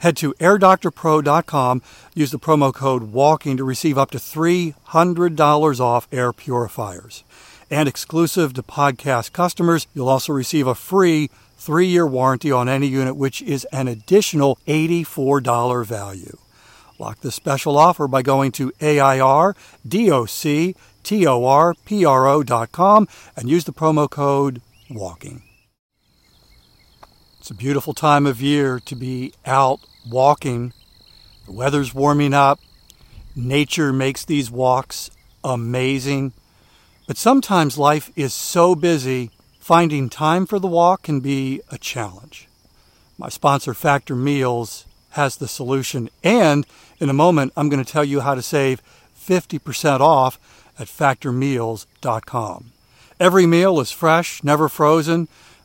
Head to airdoctorpro.com, use the promo code WALKING to receive up to $300 off air purifiers. And exclusive to podcast customers, you'll also receive a free 3-year warranty on any unit, which is an additional $84 value. Lock this special offer by going to airdoctorpro.com and use the promo code WALKING. It's a beautiful time of year to be out walking. The weather's warming up. Nature makes these walks amazing. But sometimes life is so busy, finding time for the walk can be a challenge. My sponsor, Factor Meals, has the solution. And in a moment, I'm going to tell you how to save 50% off at factormeals.com. Every meal is fresh, never frozen.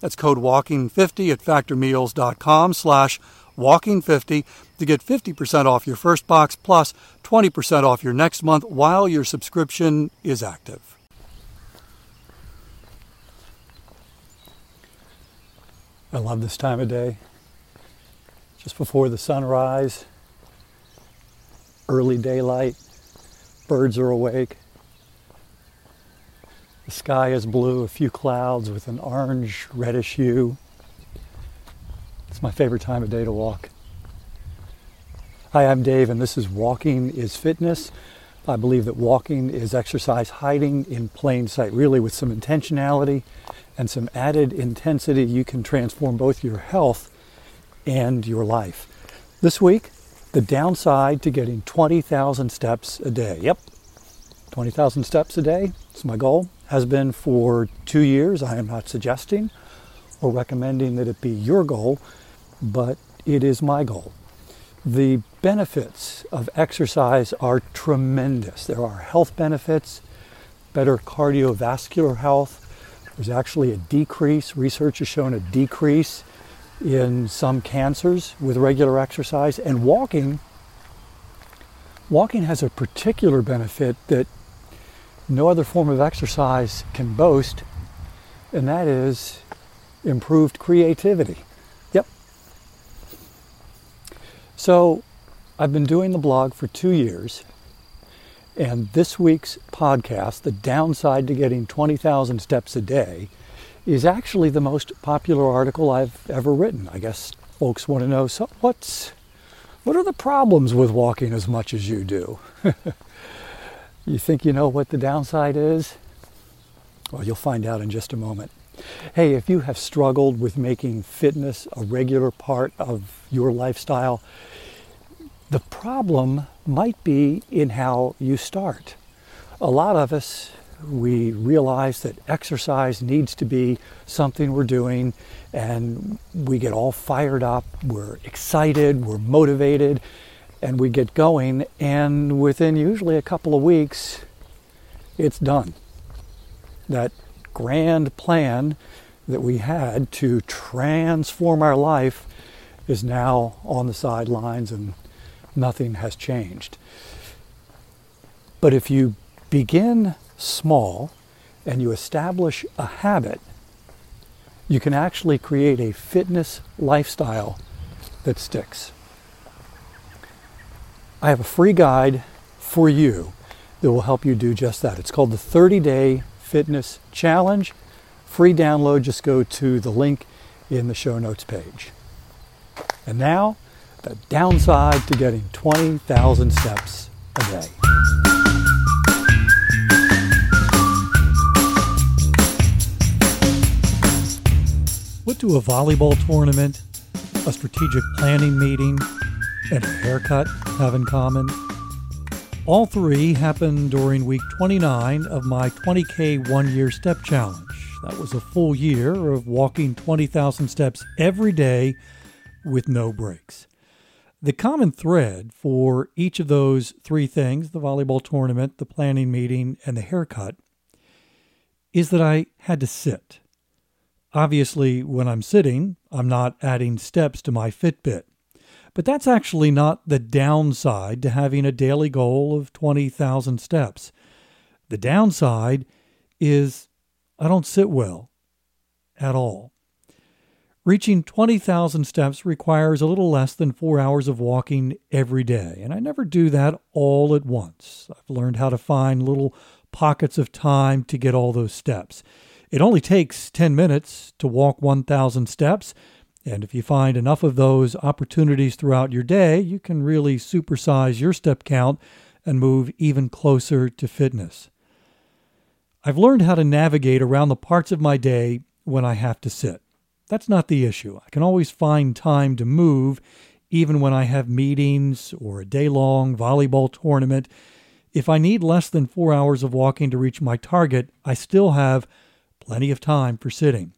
That's code WALKING50 at factormeals.com/WALKING50 to get 50% off your first box plus 20% off your next month while your subscription is active. I love this time of day. Just before the sunrise, early daylight, birds are awake. The sky is blue, a few clouds with an orange, reddish hue. It's my favorite time of day to walk. Hi, I'm Dave, and this is Walking is Fitness. I believe that walking is exercise hiding in plain sight. Really, with some intentionality and some added intensity, you can transform both your health and your life. This week, the downside to getting 20,000 steps a day. Yep, 20,000 steps a day. It's my goal. Has been for 2 years. I am not suggesting or recommending that it be your goal, but it is my goal. The benefits of exercise are tremendous. There are health benefits, better cardiovascular health. There's actually a decrease. Research has shown a decrease in some cancers with regular exercise. And walking has a particular benefit that no other form of exercise can boast, and that is improved creativity. Yep. So I've been doing the blog for 2 years, and this week's podcast, the downside to getting 20,000 steps a day, is actually the most popular article I've ever written. I guess folks want to know, so what are the problems with walking as much as you do? You think you know what the downside is? Well, you'll find out in just a moment. Hey, if you have struggled with making fitness a regular part of your lifestyle, the problem might be in how you start. A lot of us, we realize that exercise needs to be something we're doing, and we get all fired up, we're excited, we're motivated, and we get going, and within usually a couple of weeks, it's done. That grand plan that we had to transform our life is now on the sidelines, and nothing has changed. But if you begin small and you establish a habit, you can actually create a fitness lifestyle that sticks. I have a free guide for you that will help you do just that. It's called the 30 Day Fitness Challenge. Free download, just go to the link in the show notes page. And now, the downside to getting 20,000 steps a day. What do a volleyball tournament, a strategic planning meeting, and a haircut have in common? All three happened during week 29 of my 20K 1 year step challenge. That was a full year of walking 20,000 steps every day with no breaks. The common thread for each of those three things, the volleyball tournament, the planning meeting, and the haircut, is that I had to sit. Obviously, when I'm sitting, I'm not adding steps to my Fitbit. But that's actually not the downside to having a daily goal of 20,000 steps. The downside is I don't sit well at all. Reaching 20,000 steps requires a little less than 4 hours of walking every day, and I never do that all at once. I've learned how to find little pockets of time to get all those steps. It only takes 10 minutes to walk 1,000 steps, and if you find enough of those opportunities throughout your day, you can really supersize your step count and move even closer to fitness. I've learned how to navigate around the parts of my day when I have to sit. That's not the issue. I can always find time to move, even when I have meetings or a day-long volleyball tournament. If I need less than 4 hours of walking to reach my target, I still have plenty of time for sitting.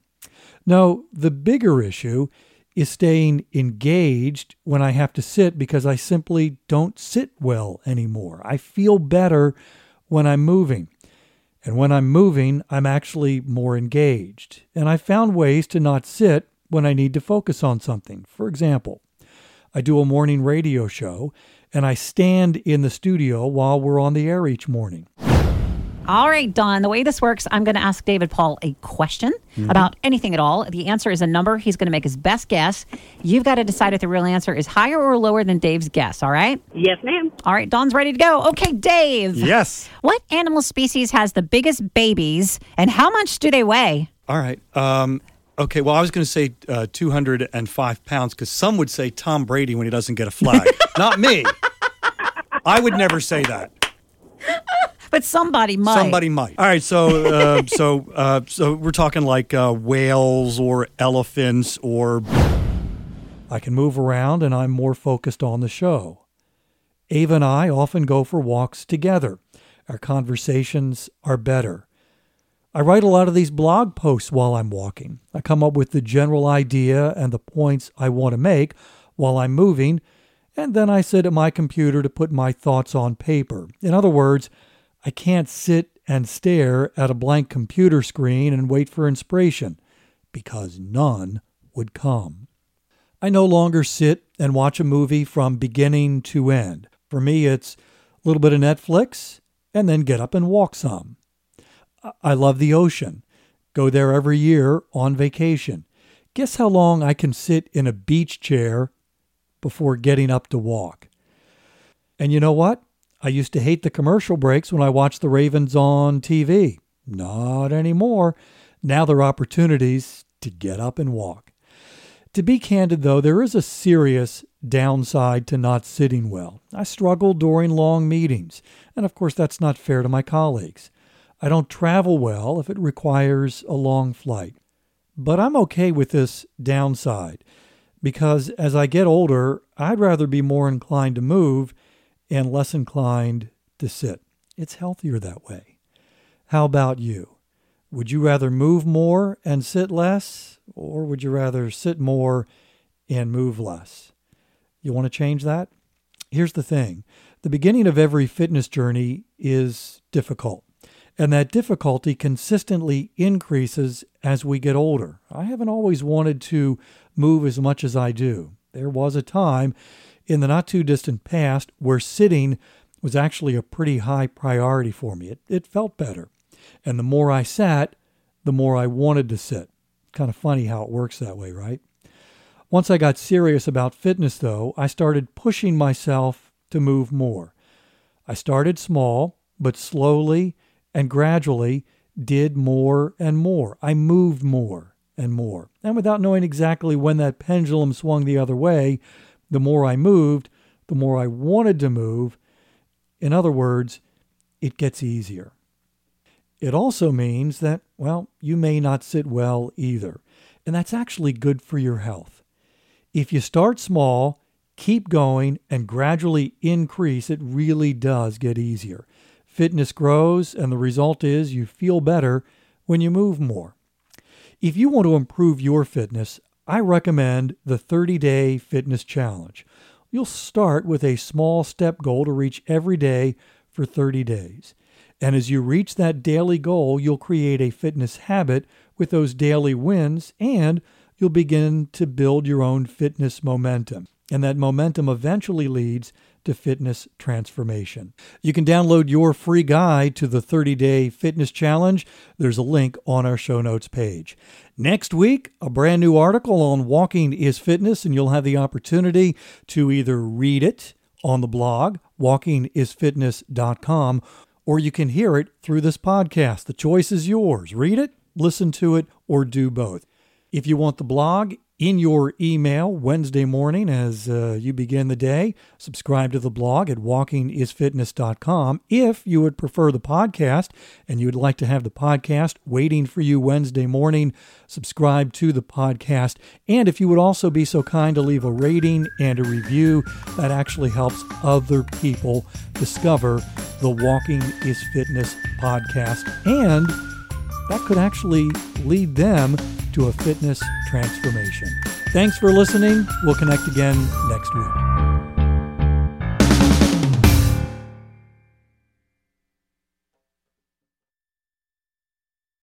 No, the bigger issue is staying engaged when I have to sit because I simply don't sit well anymore. I feel better when I'm moving. And when I'm moving, I'm actually more engaged. And I found ways to not sit when I need to focus on something. For example, I do a morning radio show, and I stand in the studio while we're on the air each morning. All right, Don, the way this works, I'm going to ask David Paul a question about anything at all. The answer is a number. He's going to make his best guess. You've got to decide if the real answer is higher or lower than Dave's guess, all right? Yes, ma'am. All right, Don's ready to go. Okay, Dave. Yes. What animal species has the biggest babies, and how much do they weigh? All right. Okay, well, I was going to say 205 pounds because some would say Tom Brady when he doesn't get a flag. Not me. I would never say that. But somebody might. Somebody might. All right, so we're talking like whales or elephants or... I can move around and I'm more focused on the show. Ava and I often go for walks together. Our conversations are better. I write a lot of these blog posts while I'm walking. I come up with the general idea and the points I want to make while I'm moving, and then I sit at my computer to put my thoughts on paper. In other words, I can't sit and stare at a blank computer screen and wait for inspiration, because none would come. I no longer sit and watch a movie from beginning to end. For me, it's a little bit of Netflix and then get up and walk some. I love the ocean. Go there every year on vacation. Guess how long I can sit in a beach chair before getting up to walk. And you know what? I used to hate the commercial breaks when I watched the Ravens on TV. Not anymore. Now there are opportunities to get up and walk. To be candid, though, there is a serious downside to not sitting well. I struggle during long meetings, and of course that's not fair to my colleagues. I don't travel well if it requires a long flight. But I'm okay with this downside, because as I get older, I'd rather be more inclined to move and less inclined to sit. It's healthier that way. How about you? Would you rather move more and sit less, or would you rather sit more and move less? You want to change that? Here's the thing. The beginning of every fitness journey is difficult, and that difficulty consistently increases as we get older. I haven't always wanted to move as much as I do. There was a time in the not-too-distant past where sitting was actually a pretty high priority for me. It felt better. And the more I sat, the more I wanted to sit. Kind of funny how it works that way, right? Once I got serious about fitness, though, I started pushing myself to move more. I started small, but slowly and gradually did more and more. I moved more and more. And without knowing exactly when that pendulum swung the other way, the more I moved, the more I wanted to move. In other words, it gets easier. It also means that, well, you may not sit well either. And that's actually good for your health. If you start small, keep going, and gradually increase, it really does get easier. Fitness grows, and the result is you feel better when you move more. If you want to improve your fitness, I recommend the 30 Day Fitness Challenge. You'll start with a small step goal to reach every day for 30 days. And as you reach that daily goal, you'll create a fitness habit with those daily wins, and you'll begin to build your own fitness momentum. And that momentum eventually leads to fitness transformation. You can download your free guide to the 30 Day Fitness Challenge. There's a link on our show notes page. Next week, a brand new article on Walking is Fitness, and you'll have the opportunity to either read it on the blog, walkingisfitness.com, or you can hear it through this podcast. The choice is yours. Read it, listen to it, or do both. If you want the blog in your email Wednesday morning as you begin the day, subscribe to the blog at walkingisfitness.com. If you would prefer the podcast and you would like to have the podcast waiting for you Wednesday morning, subscribe to the podcast. And if you would also be so kind to leave a rating and a review, that actually helps other people discover the Walking is Fitness podcast, and that could actually lead them to a fitness transformation. Thanks for listening. We'll connect again next week.